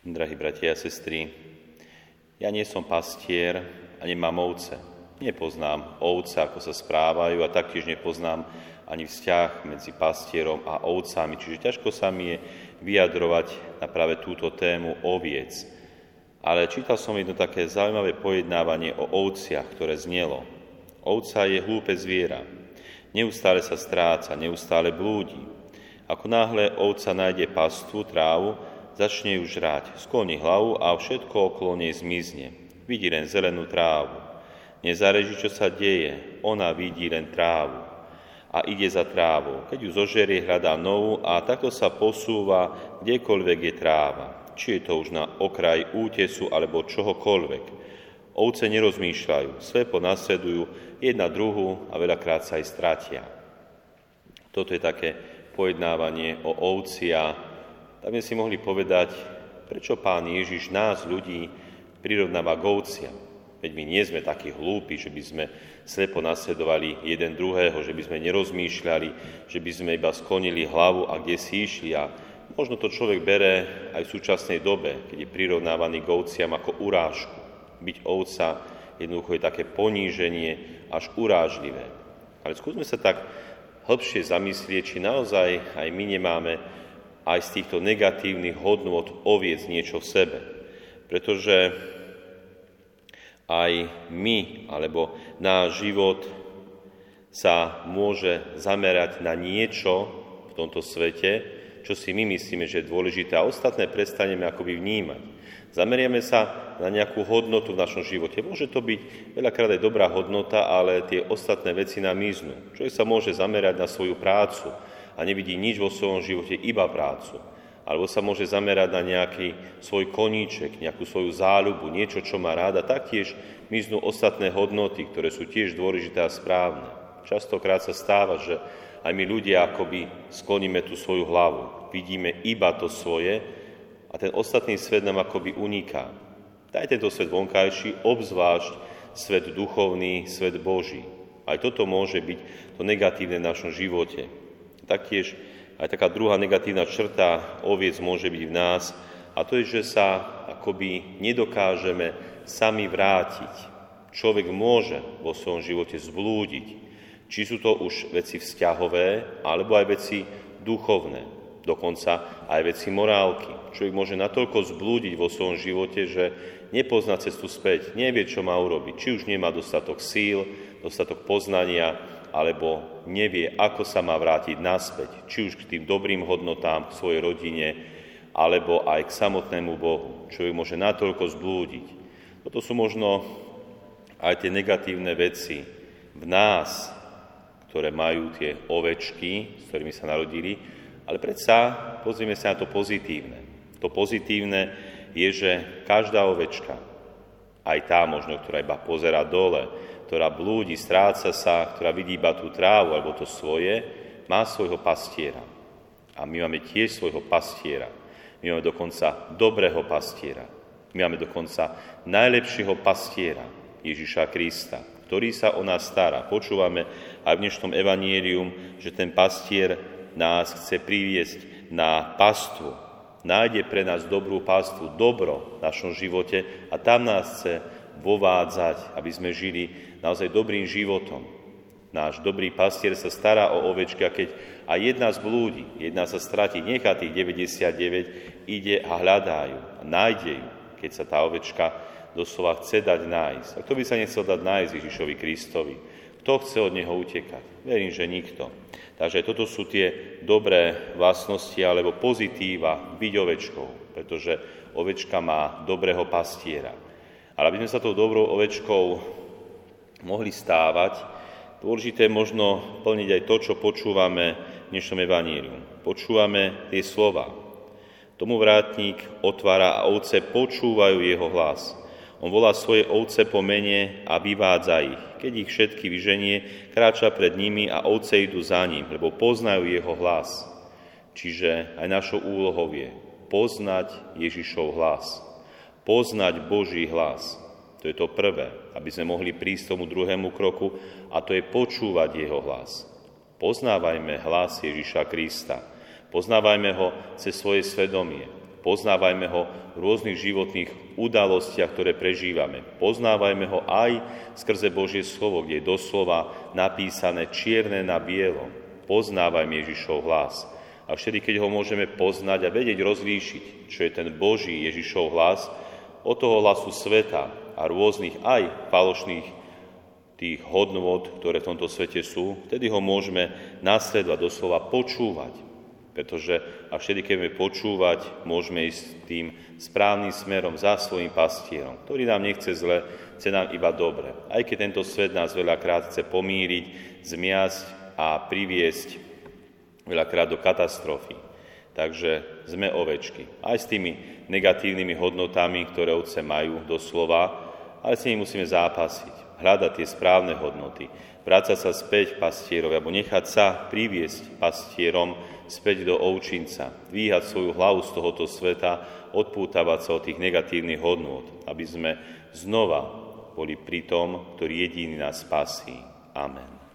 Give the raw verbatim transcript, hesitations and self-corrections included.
Drahí bratia a sestry, ja nie som pastier a nemám ovce. Nepoznám ovce, ako sa správajú, a taktiež nepoznám ani vzťah medzi pastierom a ovcami. Čiže ťažko sa mi je vyjadrovať na práve túto tému oviec. Ale čítal som jedno také zaujímavé pojednávanie o ovciach, ktoré znelo. Ovca je hlúpe zviera. Neustále sa stráca, neustále blúdi. Ako náhle ovca nájde pastvu, trávu, začne ju žrať, skloní hlavu a všetko okolo nej zmizne. Vidí len zelenú trávu. Nezareží, čo sa deje, ona vidí len trávu a ide za trávou. Keď ju zožerie, hľadá novú a takto sa posúva, kdekoľvek je tráva. Či je to už na okraj útesu alebo čohokoľvek. Ovce nerozmýšľajú, slepo nasledujú jedna druhú a veľakrát sa aj stratia. Toto je také pojednávanie o ovci a tak sme si mohli povedať, prečo Pán Ježiš nás, ľudí, prirovnáva k ovciam. Veď my nie sme takí hlúpi, že by sme slepo nasledovali jeden druhého, že by sme nerozmýšľali, že by sme iba sklonili hlavu a kde si išli. A možno to človek bere aj v súčasnej dobe, keď je prirovnávaný k ovciam ako urážku. Byť ovca jednoducho je také poníženie, až urážlivé. Ale skúsme sa tak hĺbšie zamyslieť, či naozaj aj my nemáme aj z týchto negatívnych hodnôt oviec niečo v sebe. Pretože aj my, alebo náš život sa môže zamerať na niečo v tomto svete, čo si my myslíme, že je dôležité, a ostatné prestaneme akoby vnímať. Zameriame sa na nejakú hodnotu v našom živote. Môže to byť veľakrát aj dobrá hodnota, ale tie ostatné veci nám miznú. Človek sa môže zamerať na svoju prácu a nevidí nič vo svojom živote, iba prácu. Alebo sa môže zamerať na nejaký svoj koníček, nejakú svoju záľubu, niečo, čo má rád, a taktiež miznú ostatné hodnoty, ktoré sú tiež dôležité a správne. Častokrát sa stáva, že aj my ľudia akoby skloníme tú svoju hlavu. Vidíme iba to svoje a ten ostatný svet nám akoby uniká. Daj tento svet vonkajší, obzvlášť svet duchovný, svet Boží. Aj toto môže byť to negatívne v našom živote. Taktiež aj taká druhá negatívna črta oviec môže byť v nás, a to je, že sa akoby nedokážeme sami vrátiť. Človek môže vo svojom živote zblúdiť. Či sú to už veci vzťahové, alebo aj veci duchovné. Dokonca aj veci morálky. Človek môže natoľko zblúdiť vo svojom živote, že nepozná cestu späť, nevie, čo má urobiť. Či už nemá dostatok síl, dostatok poznania, alebo nevie, ako sa má vrátiť naspäť, či už k tým dobrým hodnotám, k svojej rodine, alebo aj k samotnému Bohu. Človek môže natoľko zblúdiť. Toto sú možno aj tie negatívne veci v nás, ktoré majú tie ovečky, s ktorými sa narodili, ale predsa pozrieme sa na to pozitívne. To pozitívne je, že každá ovečka, aj tá možno, ktorá iba pozerá dole, ktorá blúdi, stráca sa, ktorá vidí iba tú trávu alebo to svoje, má svojho pastiera. A my máme tiež svojho pastiera. My máme dokonca dobrého pastiera. My máme dokonca najlepšieho pastiera, Ježiša Krista, ktorý sa o nás stará. Počúvame aj v dnešnom evanjeliu, že ten pastier nás chce priviesť na pastvu. Nájde pre nás dobrú pastvu, dobro v našom živote, a tam nás chce vovádzať, aby sme žili naozaj dobrým životom. Náš dobrý pastier sa stará o ovečky, a keď aj jedna zblúdi, jedna sa stratí, nechá tých deväťdesiatdeväť, ide a hľadá ju, a nájde ju, keď sa tá ovečka doslova chce dať nájsť. A kto by sa nechcel dať nájsť Ježišovi Kristovi? Kto chce od neho utekať? Verím, že nikto. Takže toto sú tie dobré vlastnosti alebo pozitíva byť ovečkou, pretože ovečka má dobrého pastiera. Ale aby sme sa tou dobrou ovečkou mohli stávať, dôležité je možno plniť aj to, čo počúvame v dnešnom evaníliu. Počúvame tie slova. Tomu vrátnik otvára a ovce počúvajú jeho hlas. On volá svoje ovce po mene a vyvádza ich. Keď ich všetky vyženie, kráča pred nimi a ovce idú za ním, lebo poznajú jeho hlas. Čiže aj našou úlohou je poznať Ježišov hlas. Poznať Boží hlas. To je to prvé, aby sme mohli prísť tomu druhému kroku, a to je počúvať jeho hlas. Poznávajme hlas Ježiša Krista. Poznávajme ho cez svoje svedomie. Poznávajme ho v rôznych životných udalostiach, ktoré prežívame. Poznávajme ho aj skrze Božie slovo, kde je doslova napísané čierne na bielom. Poznávajme Ježišov hlas. A vtedy, keď ho môžeme poznať a vedieť rozlíšiť, čo je ten Boží Ježišov hlas, od toho hlasu sveta a rôznych aj falošných tých hodnôt, ktoré v tomto svete sú, vtedy ho môžeme nasledovať, doslova počúvať. Pretože a vtedy, keď budeme počúvať, môžeme ísť tým správnym smerom za svojím pastierom, ktorý nám nechce zle, chce nám iba dobre. Aj keď tento svet nás veľakrát chce pomíriť, zmiasť a priviesť veľakrát do katastrofy. Takže sme ovečky. Aj s tými negatívnymi hodnotami, ktoré ovce majú doslova, ale s nimi musíme zápasiť. Hľadať tie správne hodnoty, vrácať sa späť k pastierovi, alebo nechať sa priviesť pastierom späť do ovčinca, dvíhať svoju hlavu z tohoto sveta, odpútavať sa od tých negatívnych hodnôt, aby sme znova boli pri tom, ktorý jediný nás spasí. Amen.